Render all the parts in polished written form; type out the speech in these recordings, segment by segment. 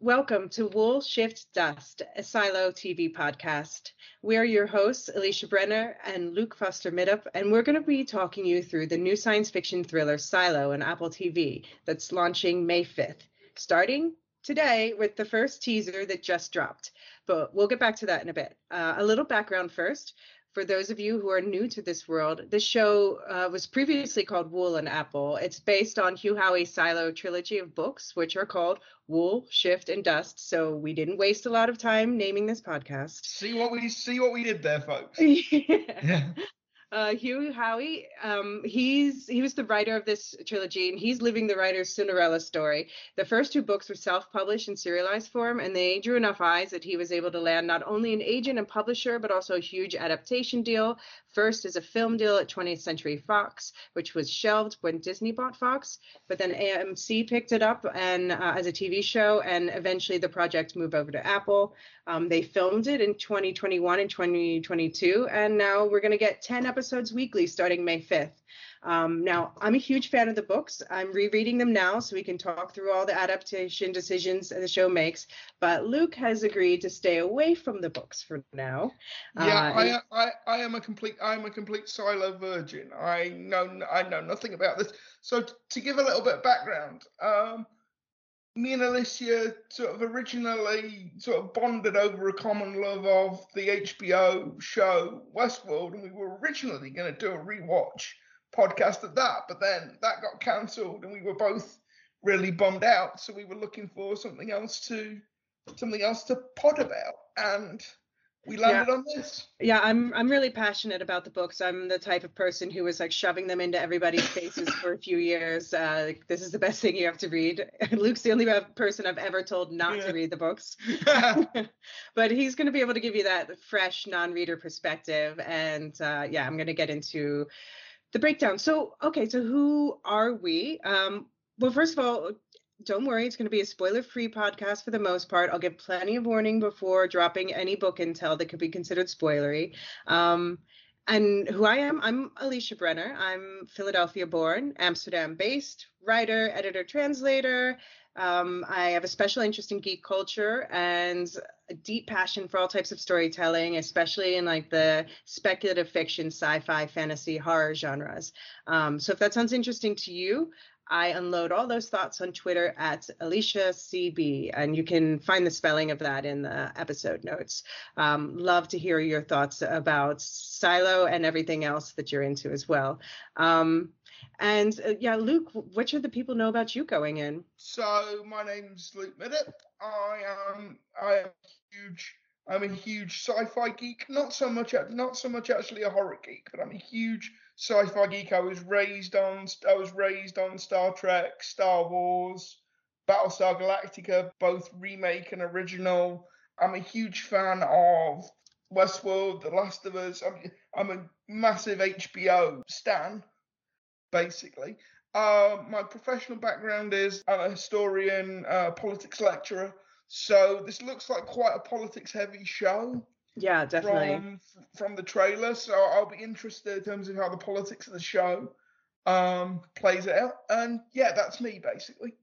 Welcome to Wool, Shift, Dust, a Silo TV podcast. We're your hosts, Alicia Brenner and Luke Foster-Middup, and we're going to be talking you through the new science fiction thriller Silo on Apple TV that's launching May 5th, starting today with the first teaser that just dropped. But we'll get back to that in a bit. A little background first. For those of you who are new to this world, this show was previously called Wool and Apple. It's based on Hugh Howey's Silo trilogy of books, which are called Wool, Shift, and Dust. So we didn't waste a lot of time naming this podcast. See what we did there, folks. Yeah. Hugh Howey, he was the writer of this trilogy, and he's living the writer's Cinderella story. The first two books were self-published in serialized form, and they drew enough eyes that he was able to land not only an agent and publisher, but also a huge adaptation deal. First is a film deal at 20th Century Fox, which was shelved when Disney bought Fox, but then AMC picked it up and as a TV show, and eventually the project moved over to Apple. They filmed it in 2021 and 2022, and now we're going to get 10 episodes weekly starting May 5th. Now, I'm a huge fan of the books. I'm rereading them now so we can talk through all the adaptation decisions the show makes. But Luke has agreed to stay away from the books for now. Yeah, I am a complete Silo virgin. I know nothing about this. So to give a little bit of background, me and Alicia sort of originally sort of bonded over a common love of the HBO show Westworld, and we were originally going to do a rewatch podcast of that, but then that got cancelled and we were both really bummed out, so we were looking for something else to pod about, and we landed on this. Yeah, I'm really passionate about the books. I'm the type of person who was like shoving them into everybody's faces for a few years. Like, this is the best thing you have to read. Luke's the only person I've ever told not to read the books. But he's going to be able to give you that fresh non-reader perspective, and I'm going to get into the breakdown. So, okay, so who are we? Well, first of all, don't worry, it's going to be a spoiler-free podcast for the most part. I'll give plenty of warning before dropping any book intel that could be considered spoilery. And who I am, I'm Alicia Brenner. I'm Philadelphia-born, Amsterdam-based, writer, editor, translator. I have a special interest in geek culture and a deep passion for all types of storytelling, especially in like the speculative fiction, sci-fi, fantasy, horror genres. So if that sounds interesting to you, I unload all those thoughts on Twitter at AliciaCB, and you can find the spelling of that in the episode notes. Love to hear your thoughts about Silo and everything else that you're into as well. Luke, what should the people know about you going in? So my name's Luke Middup. I'm a huge sci-fi geek. Not so much actually a horror geek, but I'm a huge sci-fi geek. I was raised on Star Trek, Star Wars, Battlestar Galactica, both remake and original. I'm a huge fan of Westworld, The Last of Us. I'm a massive HBO stan, basically. My professional background is I'm a historian, politics lecturer. So this looks like quite a politics-heavy show, Yeah, definitely. From the trailer, so I'll be interested in terms of how the politics of the show plays out. And yeah, that's me basically.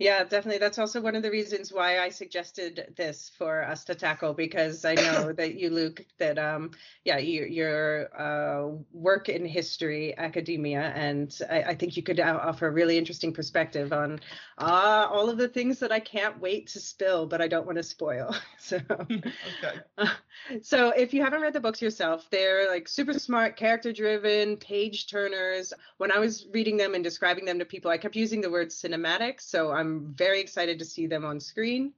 Yeah, definitely. That's also one of the reasons why I suggested this for us to tackle, because I know that you, Luke, that your work in history, academia, and I think you could offer a really interesting perspective on all of the things that I can't wait to spill, but I don't want to spoil. So, okay. So if you haven't read the books yourself, they're like super smart, character-driven, page-turners. When I was reading them and describing them to people, I kept using the word cinematics. So I'm very excited to see them on screen.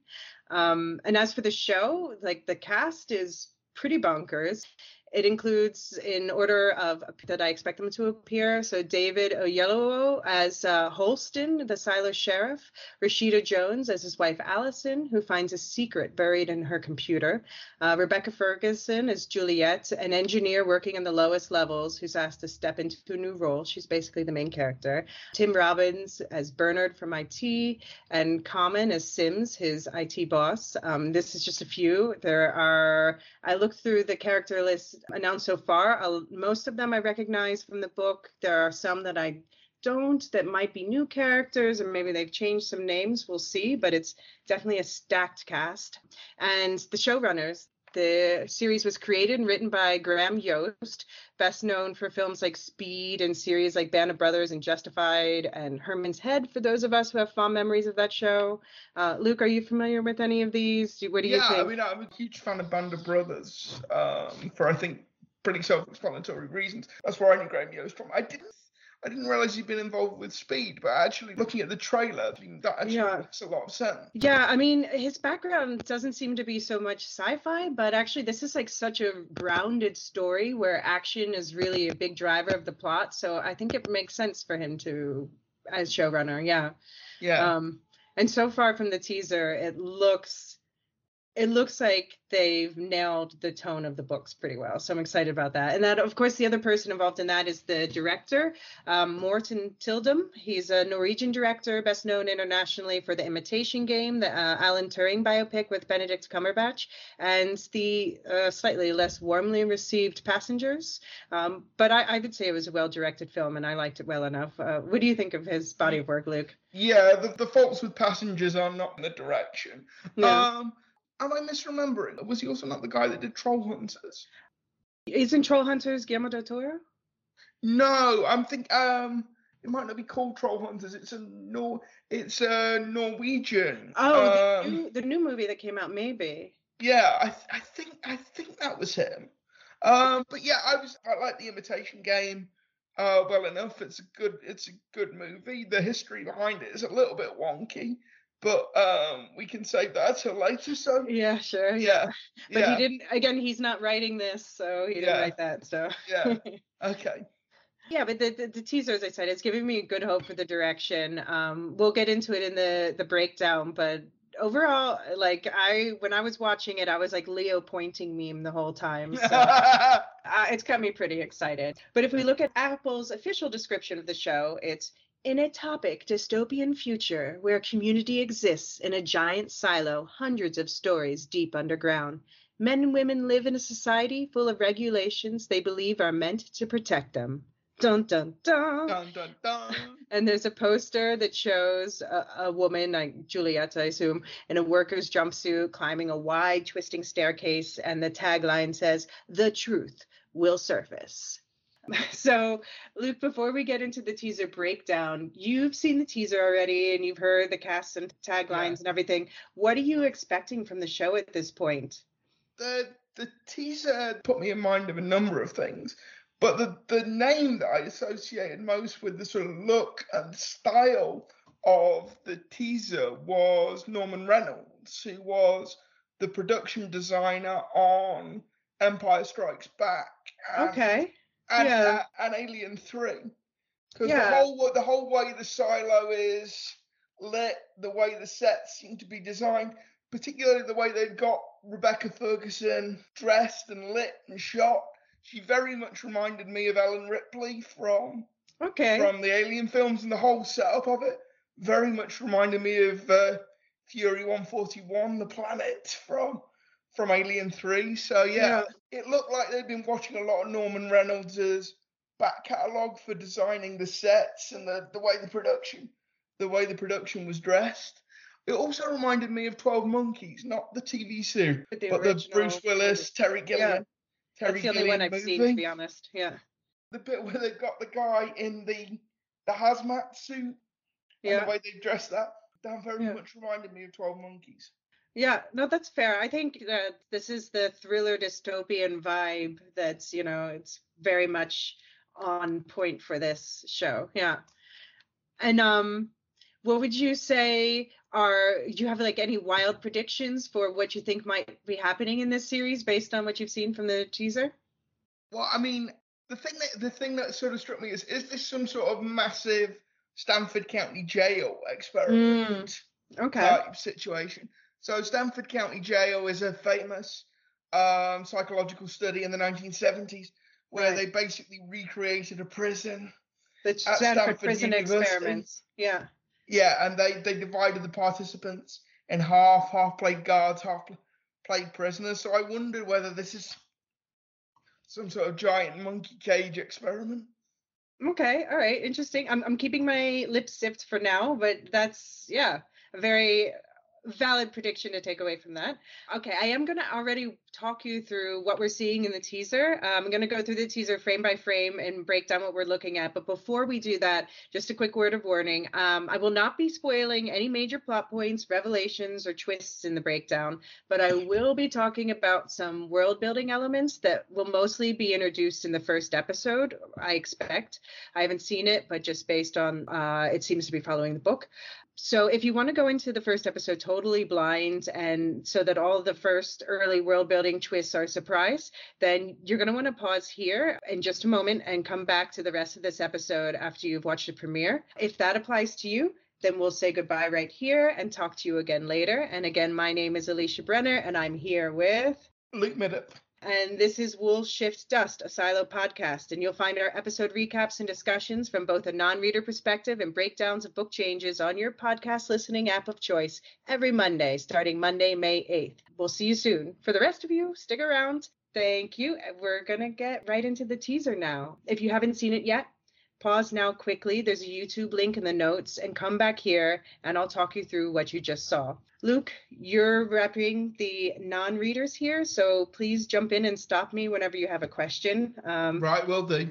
And as for the show, like the cast is pretty bonkers. It includes, in order of that I expect them to appear, so David Oyelowo as Holston, the Silo sheriff, Rashida Jones as his wife Allison, who finds a secret buried in her computer, Rebecca Ferguson as Juliet, an engineer working in the lowest levels who's asked to step into a new role. She's basically the main character. Tim Robbins as Bernard from IT, and Common as Sims, his IT boss. This is just a few. I looked through the character list announced so far. Most of them I recognize from the book. There are some that I don't, that might be new characters, or maybe they've changed some names. We'll see, but it's definitely a stacked cast. And the showrunners, the series was created and written by Graham Yost, best known for films like Speed and series like Band of Brothers and Justified and Herman's Head, for those of us who have fond memories of that show. Luke, are you familiar with any of these? What do you think? Yeah, I mean, I'm a huge fan of Band of Brothers for, I think, pretty self-explanatory reasons. That's where I knew Graham Yost from. I didn't realize he'd been involved with Speed, but actually looking at the trailer, I mean, that actually makes a lot of sense. Yeah, I mean, his background doesn't seem to be so much sci-fi, but actually this is like such a grounded story where action is really a big driver of the plot. So I think it makes sense for him to, as showrunner, yeah. Yeah. And so far from the teaser, it looks like they've nailed the tone of the books pretty well. So I'm excited about that. And that, of course, the other person involved in that is the director, Morten Tildum. He's a Norwegian director, best known internationally for The Imitation Game, the Alan Turing biopic with Benedict Cumberbatch, and the slightly less warmly received Passengers. But I would say it was a well-directed film, and I liked it well enough. What do you think of his body of work, Luke? Yeah, the faults with Passengers are not in the direction. No. Am I misremembering? Was he also not the guy that did Troll Hunters? Isn't Troll Hunters Guillermo del Toro? No, I'm thinking it might not be called Troll Hunters. It's a Norwegian. Oh, the new movie that came out, maybe. Yeah, I think that was him. But yeah, I like The Imitation Game well enough. It's a good movie. The history behind it is a little bit wonky. But we can save that till later, so... Yeah, sure, yeah. But yeah. He didn't... Again, he's not writing this, so he didn't write that, so... Yeah, okay. Yeah, but the teaser, as I said, it's giving me good hope for the direction. We'll get into it in the breakdown, but... Overall, like when I was watching it, I was like Leo pointing meme the whole time. So it's got me pretty excited. But if we look at Apple's official description of the show, it's in a topic dystopian future where community exists in a giant silo hundreds of stories deep underground. Men and women live in a society full of regulations they believe are meant to protect them. Dun, dun, dun. Dun, dun, dun. And there's a poster that shows a woman, like Juliet, I assume, in a worker's jumpsuit climbing a wide, twisting staircase. And the tagline says, "The truth will surface." So, Luke, before we get into the teaser breakdown, you've seen the teaser already and you've heard the cast and taglines and everything. What are you expecting from the show at this point? The teaser put me in mind of a number of things. But the name that I associated most with the sort of look and style of the teaser was Norman Reynolds, who was the production designer on Empire Strikes Back and Alien 3. Because the whole way the silo is lit, the way the sets seem to be designed, particularly the way they've got Rebecca Ferguson dressed and lit and shot, she very much reminded me of Ellen Ripley from the Alien films, and the whole setup of it very much reminded me of Fury 141, the planet from from Alien 3. So, yeah, it looked like they'd been watching a lot of Norman Reynolds' back catalogue for designing the sets and the way the production was dressed. It also reminded me of 12 Monkeys, not the TV series, but the Bruce Willis, Terry Gilliam. Yeah. That's the only one I've seen, to be honest. Yeah. The bit where they've got the guy in the hazmat suit and the way they dressed that very much reminded me of 12 Monkeys. Yeah, no, that's fair. I think that this is the thriller dystopian vibe that's, it's very much on point for this show. Yeah. And what would you say do you have any wild predictions for what you think might be happening in this series based on what you've seen from the teaser? Well, I mean, the thing that sort of struck me is this some sort of massive Stanford County Jail experiment type situation? So Stanford County Jail is a famous psychological study in the 1970s where they basically recreated a prison. The Stanford Prison University. Experiments. Yeah. Yeah, and they divided the participants in half played guards, half played prisoners. So I wondered whether this is some sort of giant monkey cage experiment. Okay, all right, interesting. I'm keeping my lips zipped for now, but that's a very valid prediction to take away from that. Okay, I am going to already talk you through what we're seeing in the teaser. I'm going to go through the teaser frame by frame and break down what we're looking at. But before we do that, just a quick word of warning. I will not be spoiling any major plot points, revelations, or twists in the breakdown, but I will be talking about some world-building elements that will mostly be introduced in the first episode, I expect. I haven't seen it, but just based on it seems to be following the book. So if you want to go into the first episode totally blind and so that all the first early world-building twists are a surprise, then you're going to want to pause here in just a moment and come back to the rest of this episode after you've watched the premiere. If that applies to you, then we'll say goodbye right here and talk to you again later. And again, my name is Alicia Brenner, and I'm here with... Luke Middup. And this is Wool, Shift, Dust, a Silo podcast, and you'll find our episode recaps and discussions from both a non-reader perspective and breakdowns of book changes on your podcast listening app of choice every Monday, starting Monday, May 8th. We'll see you soon. For the rest of you, stick around. Thank you. We're going to get right into the teaser now. If you haven't seen it yet, pause now quickly. There's a YouTube link in the notes, and come back here, and I'll talk you through what you just saw. Luke, you're wrapping the non-readers here, so please jump in and stop me whenever you have a question. Right, will do.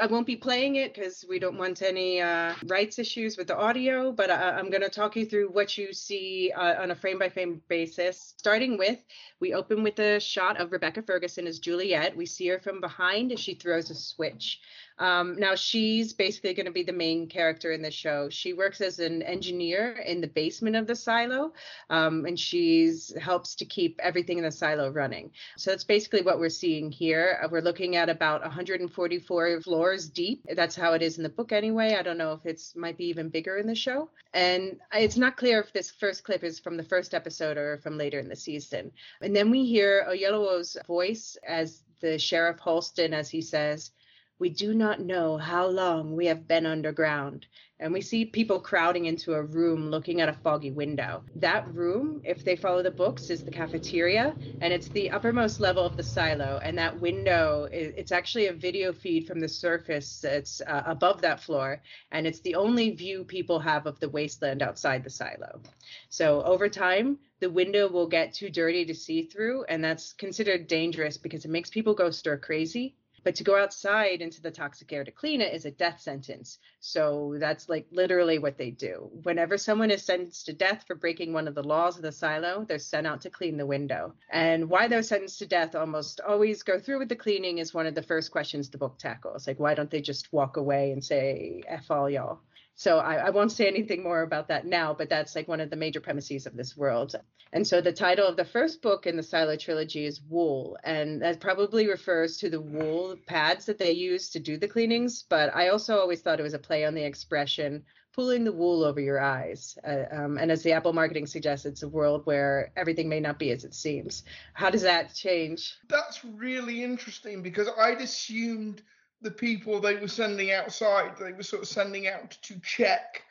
I won't be playing it because we don't want any rights issues with the audio, but I'm going to talk you through what you see on a frame-by-frame basis. Starting with, we open with a shot of Rebecca Ferguson as Juliet. We see her from behind as she throws a switch. Now, she's basically going to be the main character in the show. She works as an engineer in the basement of the silo, and she's helps to keep everything in the silo running. So that's basically what we're seeing here. We're looking at about 144 floors deep. That's how it is in the book anyway. I don't know if it might be even bigger in the show. And it's not clear if this first clip is from the first episode or from later in the season. And then we hear Oyelowo's voice as the Sheriff Holston, as he says, "We do not know how long we have been underground." And we see people crowding into a room looking at a foggy window. That room, if they follow the books, is the cafeteria, and it's the uppermost level of the silo. And that window, it's actually a video feed from the surface that's above that floor, and it's the only view people have of the wasteland outside the silo. So over time, the window will get too dirty to see through, and that's considered dangerous because it makes people go stir crazy. But to go outside into the toxic air to clean it is a death sentence. So that's literally what they do. Whenever someone is sentenced to death for breaking one of the laws of the silo, they're sent out to clean the window. And why they're sentenced to death almost always go through with the cleaning is one of the first questions the book tackles. Why don't they just walk away and say, F all y'all? So I won't say anything more about that now, but that's one of the major premises of this world. And so the title of the first book in the Silo trilogy is Wool, and that probably refers to the wool pads that they use to do the cleanings. But I also always thought it was a play on the expression, pulling the wool over your eyes. And as the Apple marketing suggests, it's a world where everything may not be as it seems. How does that change? That's really interesting because I'd assumed the people they were sending outside, they were sort of sending out to check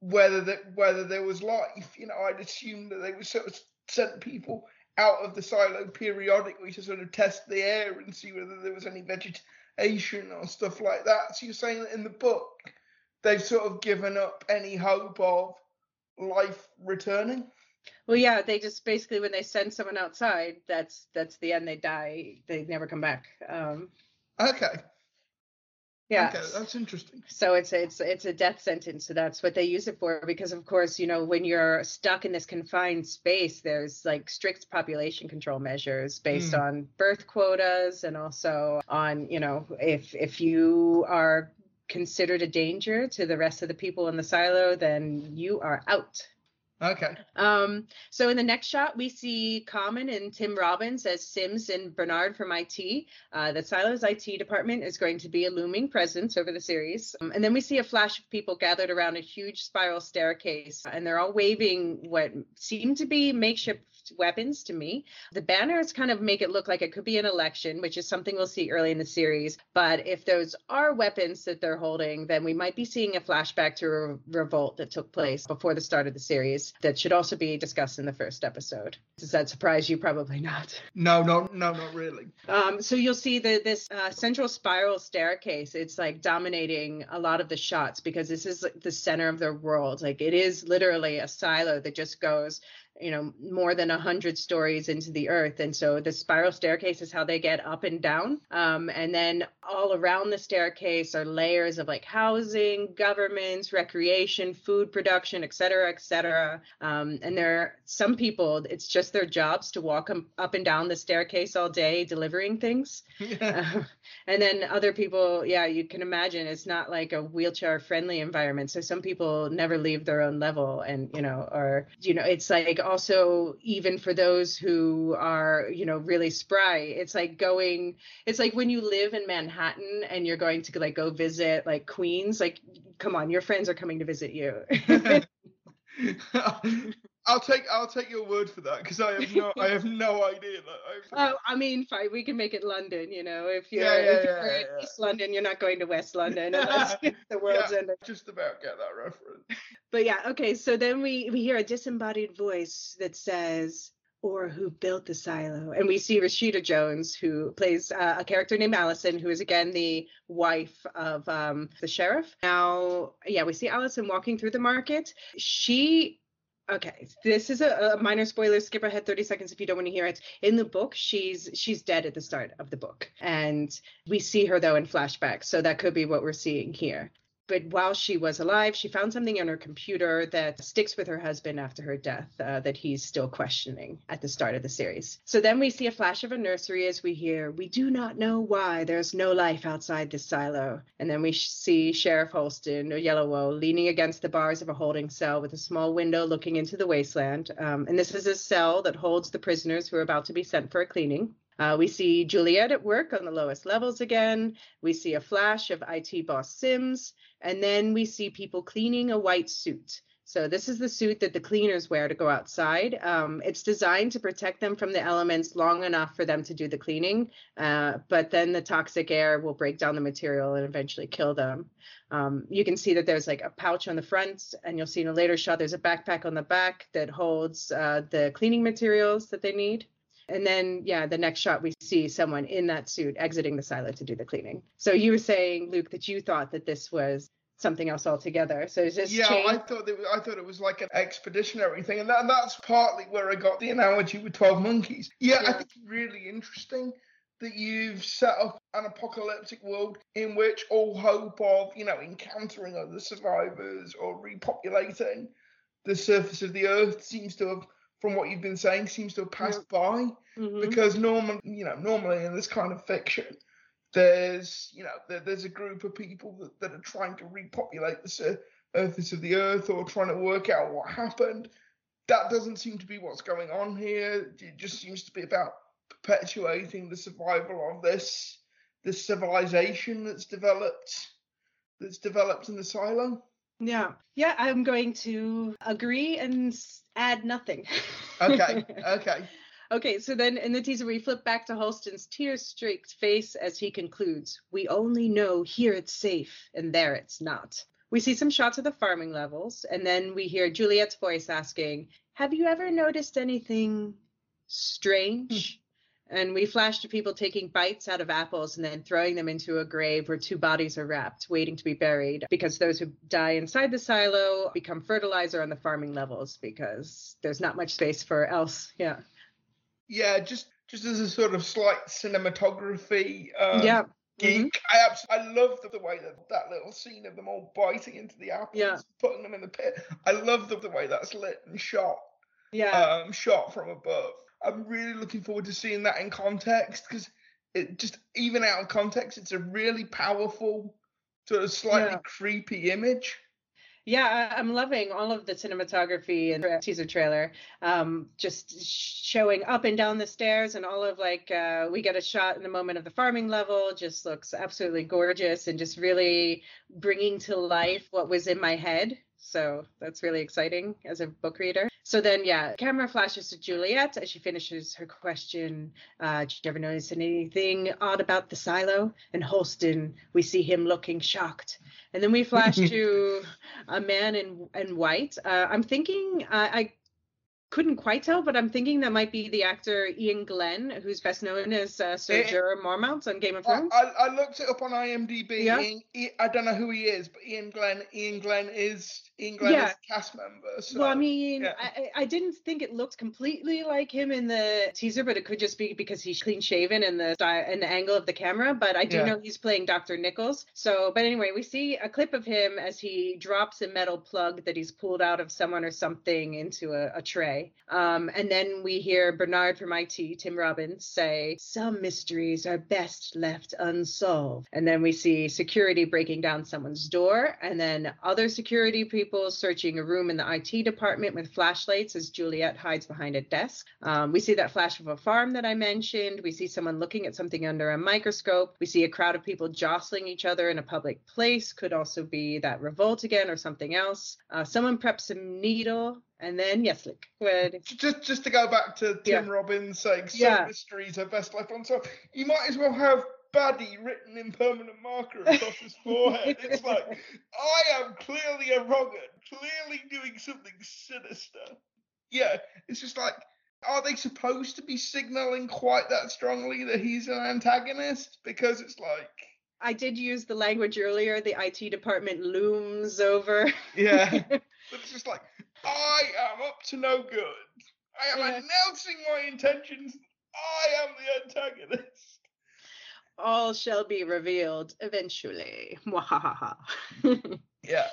whether there was life. I'd assumed that they were sort of sent people out of the silo periodically to sort of test the air and see whether there was any vegetation or stuff like that. So you're saying that in the book, they've sort of given up any hope of life returning? Well, yeah, they just basically, when they send someone outside, that's the end. They die. They never come back. Okay. Yeah. Okay, that's interesting. So it's a death sentence. So that's what they use it for, because of course, you know, when you're stuck in this confined space, there's like strict population control measures based on birth quotas, and also on, you know, if you are considered a danger to the rest of the people in the silo, then you are out. Okay. So in the next shot, we see Common and Tim Robbins as Sims and Bernard from IT. The silo's IT department is going to be a looming presence over the series. And then we see a flash of people gathered around a huge spiral staircase, and they're all waving what seem to be makeshift weapons to me. The banners kind of make it look like it could be an election, which is something we'll see early in the series. But if those are weapons that they're holding, then we might be seeing a flashback to a revolt that took place before the start of the series. That should also be discussed in the first episode. Does that surprise you? Probably not. No, not really. So you'll see that this central spiral staircase, it's like dominating a lot of the shots, because this is like the center of their world. Like, it is literally a silo that just goes, you know, more than 100 stories into the earth. And so the spiral staircase is how they get up and down. And then all around the staircase are layers of like housing, governments, recreation, food production, et cetera, et cetera. And there are some people, it's just their jobs to walk up and down the staircase all day delivering things. Yeah. And then other people, yeah, you can imagine it's not like a wheelchair friendly environment. So some people never leave their own level, and, you know, or, you know, it's like, also, even for those who are, you know, really spry, it's like going, it's like when you live in Manhattan and you're going to like go visit like Queens, like, come on, your friends are coming to visit you. I'll take your word for that, because I have no idea. Oh, I mean, fine, we can make it London, you know. If you're in East London, you're not going to West London unless the world's ended. Just about get that reference. But yeah, okay. So then we hear a disembodied voice that says, "Or who built the silo?" And we see Rashida Jones, who plays a character named Allison, who is again the wife of the sheriff. Now, yeah, we see Allison walking through the market. Okay, this is a minor spoiler. Skip ahead 30 seconds if you don't want to hear it. In the book, she's dead at the start of the book. And we see her, though, in flashbacks. So that could be what we're seeing here. But while she was alive, she found something on her computer that sticks with her husband after her death, that he's still questioning at the start of the series. So then we see a flash of a nursery as we hear, "We do not know why there's no life outside this silo." And then we see Sheriff Oyelowo leaning against the bars of a holding cell with a small window looking into the wasteland. And this is a cell that holds the prisoners who are about to be sent for a cleaning. We see Juliet at work on the lowest levels again. We see a flash of IT boss Sims, and then we see people cleaning a white suit. So this is the suit that the cleaners wear to go outside. It's designed to protect them from the elements long enough for them to do the cleaning, but then the toxic air will break down the material and eventually kill them. You can see that there's like a pouch on the front, and you'll see in a later shot there's a backpack on the back that holds the cleaning materials that they need. And then, yeah, the next shot, we see someone in that suit exiting the silo to do the cleaning. So you were saying, Luke, that you thought that this was something else altogether. So is this changed? I thought it was like an expeditionary thing. And that's partly where I got the analogy with 12 Monkeys. Yeah. I think it's really interesting that you've set up an apocalyptic world in which all hope of, you know, encountering other survivors or repopulating the surface of the earth seems to have, from what you've been saying, seems to have passed by, because normally in this kind of fiction, there's a group of people that are trying to repopulate the surface of the earth or trying to work out what happened. That doesn't seem to be what's going on here. It just seems to be about perpetuating the survival of this civilization that's developed in the silo. Yeah, I'm going to agree and add nothing. Okay. Okay, so then in the teaser, we flip back to Holston's tear-streaked face as he concludes, "We only know here it's safe and there it's not." We see some shots of the farming levels, and then we hear Juliet's voice asking, "Have you ever noticed anything strange. And we flash to people taking bites out of apples and then throwing them into a grave where two bodies are wrapped, waiting to be buried, because those who die inside the silo become fertilizer on the farming levels because there's not much space for else. Yeah. Yeah, just as a sort of slight cinematography geek. Mm-hmm. I love the way that little scene of them all biting into the apples, putting them in the pit. I love the way that's lit and shot. Yeah. Shot from above. I'm really looking forward to seeing that in context, because it just, even out of context, it's a really powerful, sort of slightly creepy image. Yeah, I'm loving all of the cinematography and the teaser trailer, just showing up and down the stairs and all of, like, we get a shot in the moment of the farming level, just looks absolutely gorgeous and just really bringing to life what was in my head. So that's really exciting as a book reader. So then, camera flashes to Juliet as she finishes her question. Did you ever notice anything odd about the silo? And Holston, we see him looking shocked. And then we flash to a man in white. I'm thinking, I couldn't quite tell, but I'm thinking that might be the actor Ian Glenn, who's best known as Sir Jorah Mormont on Game of Thrones. I looked it up on IMDb. Yeah. I don't know who he is, but Ian Glenn is a cast member. So, well, I mean, I didn't think it looked completely like him in the teaser, but it could just be because he's clean shaven and the angle of the camera. But I do know he's playing Dr. Nichols. So, but anyway, we see a clip of him as he drops a metal plug that he's pulled out of someone or something into a tray. And then we hear Bernard from IT, Tim Robbins, say, some mysteries are best left unsolved. And then we see security breaking down someone's door, and then other security people searching a room in the IT department with flashlights as Juliet hides behind a desk. We see that flash of a farm that I mentioned. We see someone looking at something under a microscope. We see a crowd of people jostling each other in a public place. Could also be that revolt again or something else. Someone preps a needle. And then, yes, Luke. Just to go back to Tim Robbins saying some mysteries are best left unsolved, you might as well have baddie written in permanent marker across his forehead. It's like, I am clearly a wrong-un, clearly doing something sinister. Yeah, it's just like, are they supposed to be signalling quite that strongly that he's an antagonist? Because it's like... I did use the language earlier, the IT department looms over. Yeah, but it's just like... I am up to no good. I am announcing my intentions. I am the antagonist. All shall be revealed eventually. Mwahaha. Yeah.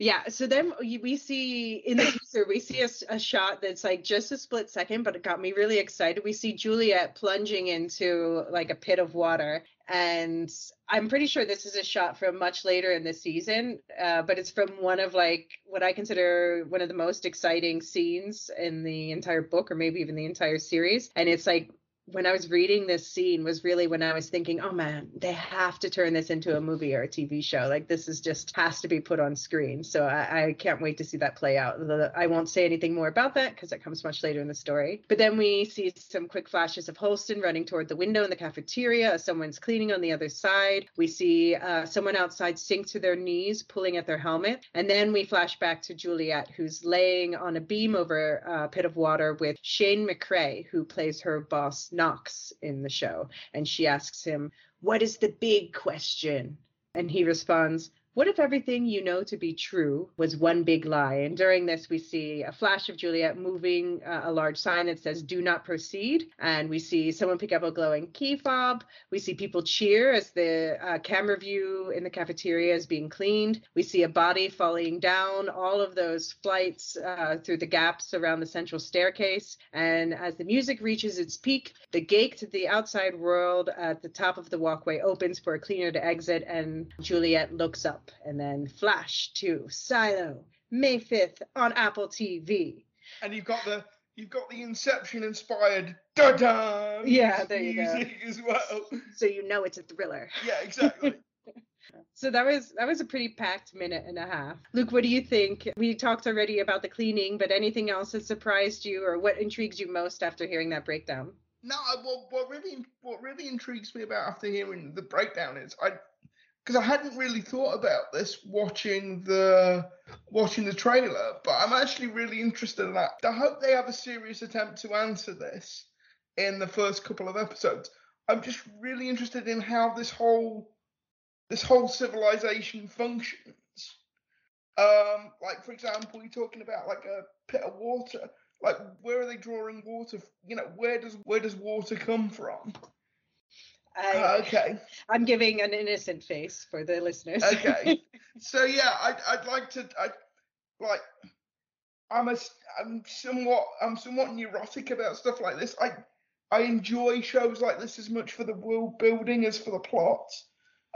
Yeah, so then we see in the teaser, we see a shot that's like just a split second, but it got me really excited. We see Juliet plunging into like a pit of water. And I'm pretty sure this is a shot from much later in the season, but it's from one of like what I consider one of the most exciting scenes in the entire book, or maybe even the entire series. And it's like, when I was reading this scene was really when I was thinking, oh man, they have to turn this into a movie or a TV show. Like this is just has to be put on screen. So I can't wait to see that play out. I won't say anything more about that because it comes much later in the story. But then we see some quick flashes of Holston running toward the window in the cafeteria. Someone's cleaning on the other side. We see someone outside sink to their knees, pulling at their helmet. And then we flash back to Juliet, who's laying on a beam over a pit of water with Shane McRae, who plays her boss, Knox, in the show, and she asks him, what is the big question? And he responds, what if everything you know to be true was one big lie? And during this, we see a flash of Juliet moving a large sign that says, do not proceed. And we see someone pick up a glowing key fob. We see people cheer as the camera view in the cafeteria is being cleaned. We see a body falling down all of those flights through the gaps around the central staircase. And as the music reaches its peak, the gate to the outside world at the top of the walkway opens for a cleaner to exit, and Juliet looks up. And then flash to Silo, May 5th on Apple TV. And you've got the Inception inspired da-da. Yeah, there you go. Music as well. So you know it's a thriller. Yeah, exactly. So that was a pretty packed 1.5 minutes. Luke, what do you think? We talked already about the cleaning, but anything else that surprised you or what intrigues you most after hearing that breakdown? No, what really intrigues me about after hearing the breakdown is I because I hadn't really thought about this watching the trailer, but I'm actually really interested in that. I hope they have a serious attempt to answer this in the first couple of episodes. I'm just really interested in how this whole civilization functions. Like, for example, you're talking about like a pit of water. Like, where are they drawing water? You know, where does water come from? Okay. I'm giving an innocent face for the listeners. Okay. So yeah, I'd like to. I'm somewhat neurotic about stuff like this. I enjoy shows like this as much for the world building as for the plot.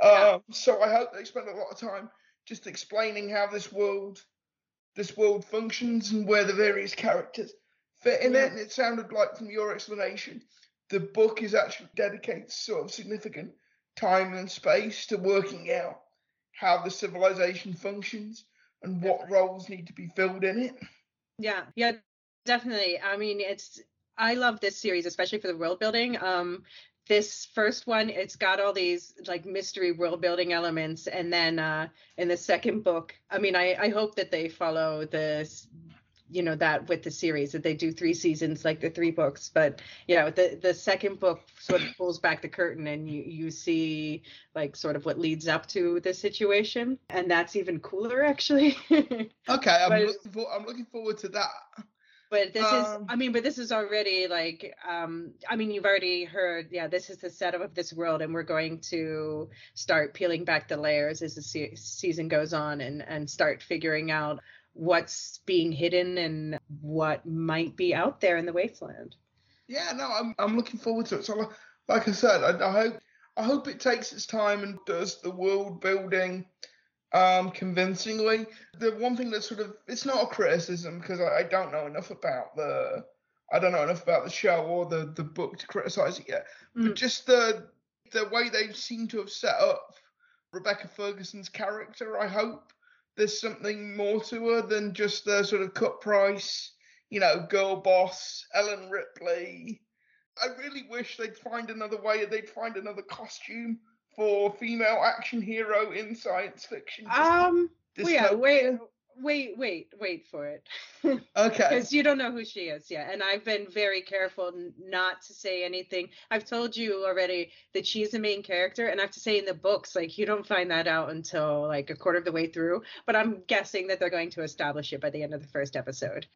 Yeah. So I hope they spend a lot of time just explaining how this world functions and where the various characters fit in it. And it sounded like, from your explanation, the book is actually dedicates sort of significant time and space to working out how the civilization functions and what roles need to be filled in it. Yeah, definitely. I mean, I love this series, especially for the world building. This first one, it's got all these like mystery world building elements. And then in the second book, I mean, I hope that they follow this, you know, that with the series, that they do 3 seasons, like the 3 books. But yeah, the second book sort of pulls back the curtain and you see like sort of what leads up to the situation. And that's even cooler, actually. Okay, I'm looking forward to that. But this is already like, you've already heard, this is the setup of this world, and we're going to start peeling back the layers as the season goes on and start figuring out what's being hidden and what might be out there in the wasteland. Yeah, no, I'm looking forward to it. So like I said, I hope it takes its time and does the world building convincingly. The one thing that sort of, it's not a criticism, because I don't know enough about the show or the book to criticize it yet, but just the way they seem to have set up Rebecca Ferguson's character, I hope there's something more to her than just the sort of cut price, you know, girl boss Ellen Ripley. I really wish they'd find another costume for female action hero in science fiction. Wait for it. Okay. Because you don't know who she is yet. And I've been very careful not to say anything. I've told you already that she's the main character. And I have to say, in the books, like, you don't find that out until like a quarter of the way through. But I'm guessing that they're going to establish it by the end of the first episode.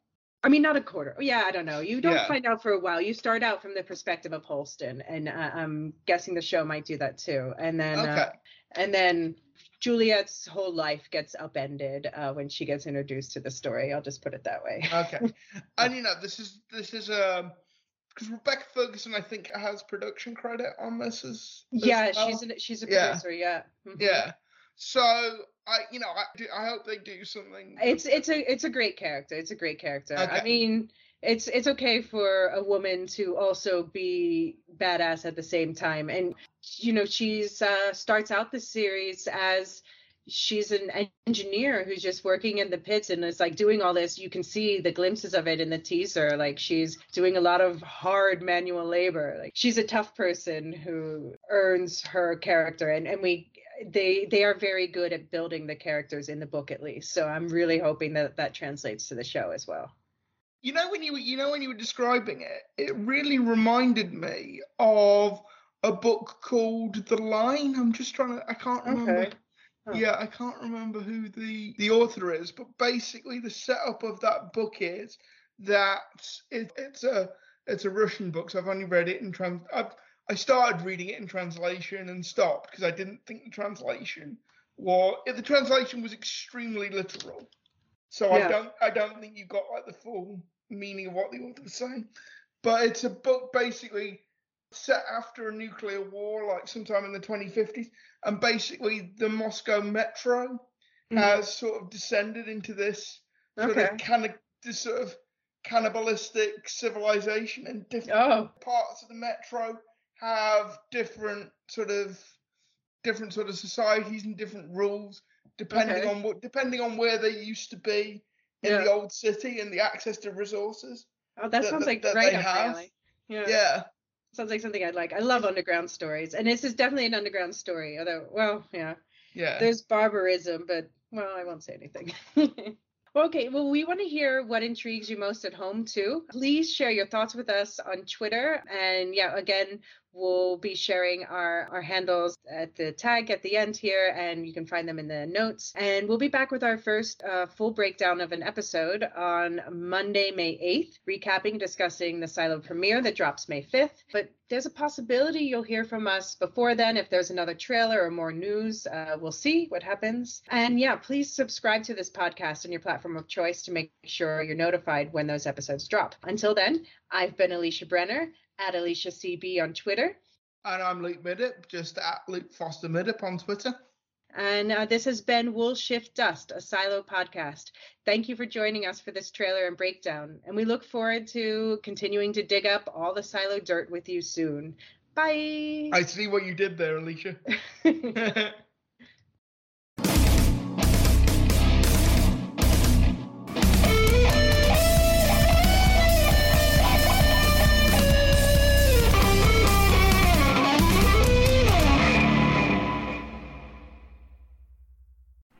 I mean, not a quarter. Yeah, I don't know. You don't find out for a while. You start out from the perspective of Holston, and I'm guessing the show might do that too. And then, and then Juliet's whole life gets upended when she gets introduced to the story. I'll just put it that way. Okay. And you know, this is because Rebecca Ferguson, I think, has production credit on this. She's a producer. Yeah. Yeah. So. I hope they do something. It's a great character. It's a great character. Okay. I mean, it's okay for a woman to also be badass at the same time. And, you know, she's starts out the series as she's an engineer who's just working in the pits and is like doing all this. You can see the glimpses of it in the teaser. Like, she's doing a lot of hard manual labor. Like, she's a tough person who earns her character, and they are very good at building the characters in the book, at least. So I'm really hoping that translates to the show as well. You know, when you were describing it really reminded me of a book called The Line. I can't remember. Okay. Huh. Yeah, I can't remember who the author is, but basically the setup of that book is that it's a Russian book. So I've only read it in I started reading it in translation and stopped because I didn't think the translation was extremely literal. So yeah. I don't think you got like the full meaning of what the author was saying. But it's a book basically set after a nuclear war, like sometime in the 2050s, and basically the Moscow Metro has sort of descended into this sort of cannibalistic civilization, and different parts of the metro have different sort of societies and different rules depending on where they used to be in the old city and the access to resources. Oh, that sounds like right up my alley. Yeah. Sounds like something I'd like. I love underground stories, and this is definitely an underground story. Although, well, yeah, Yeah. There's barbarism, but, well, I won't say anything. Okay, well, we want to hear what intrigues you most at home, too. Please share your thoughts with us on Twitter. And, yeah, again, we'll be sharing our handles at the tag at the end here, and you can find them in the notes. And we'll be back with our first full breakdown of an episode on Monday, May 8th, recapping, discussing the Silo premiere that drops May 5th. But there's a possibility you'll hear from us before then. If there's another trailer or more news, we'll see what happens. And yeah, please subscribe to this podcast on your platform of choice to make sure you're notified when those episodes drop. Until then, I've been Alicia Brenner, at Alicia CB on Twitter. And I'm Luke Middup, just at Luke Foster-Middup on Twitter. And this has been Wool, Shift, Dust, a Silo podcast. Thank you for joining us for this trailer and breakdown. And we look forward to continuing to dig up all the Silo dirt with you soon. Bye. I see what you did there, Alicia.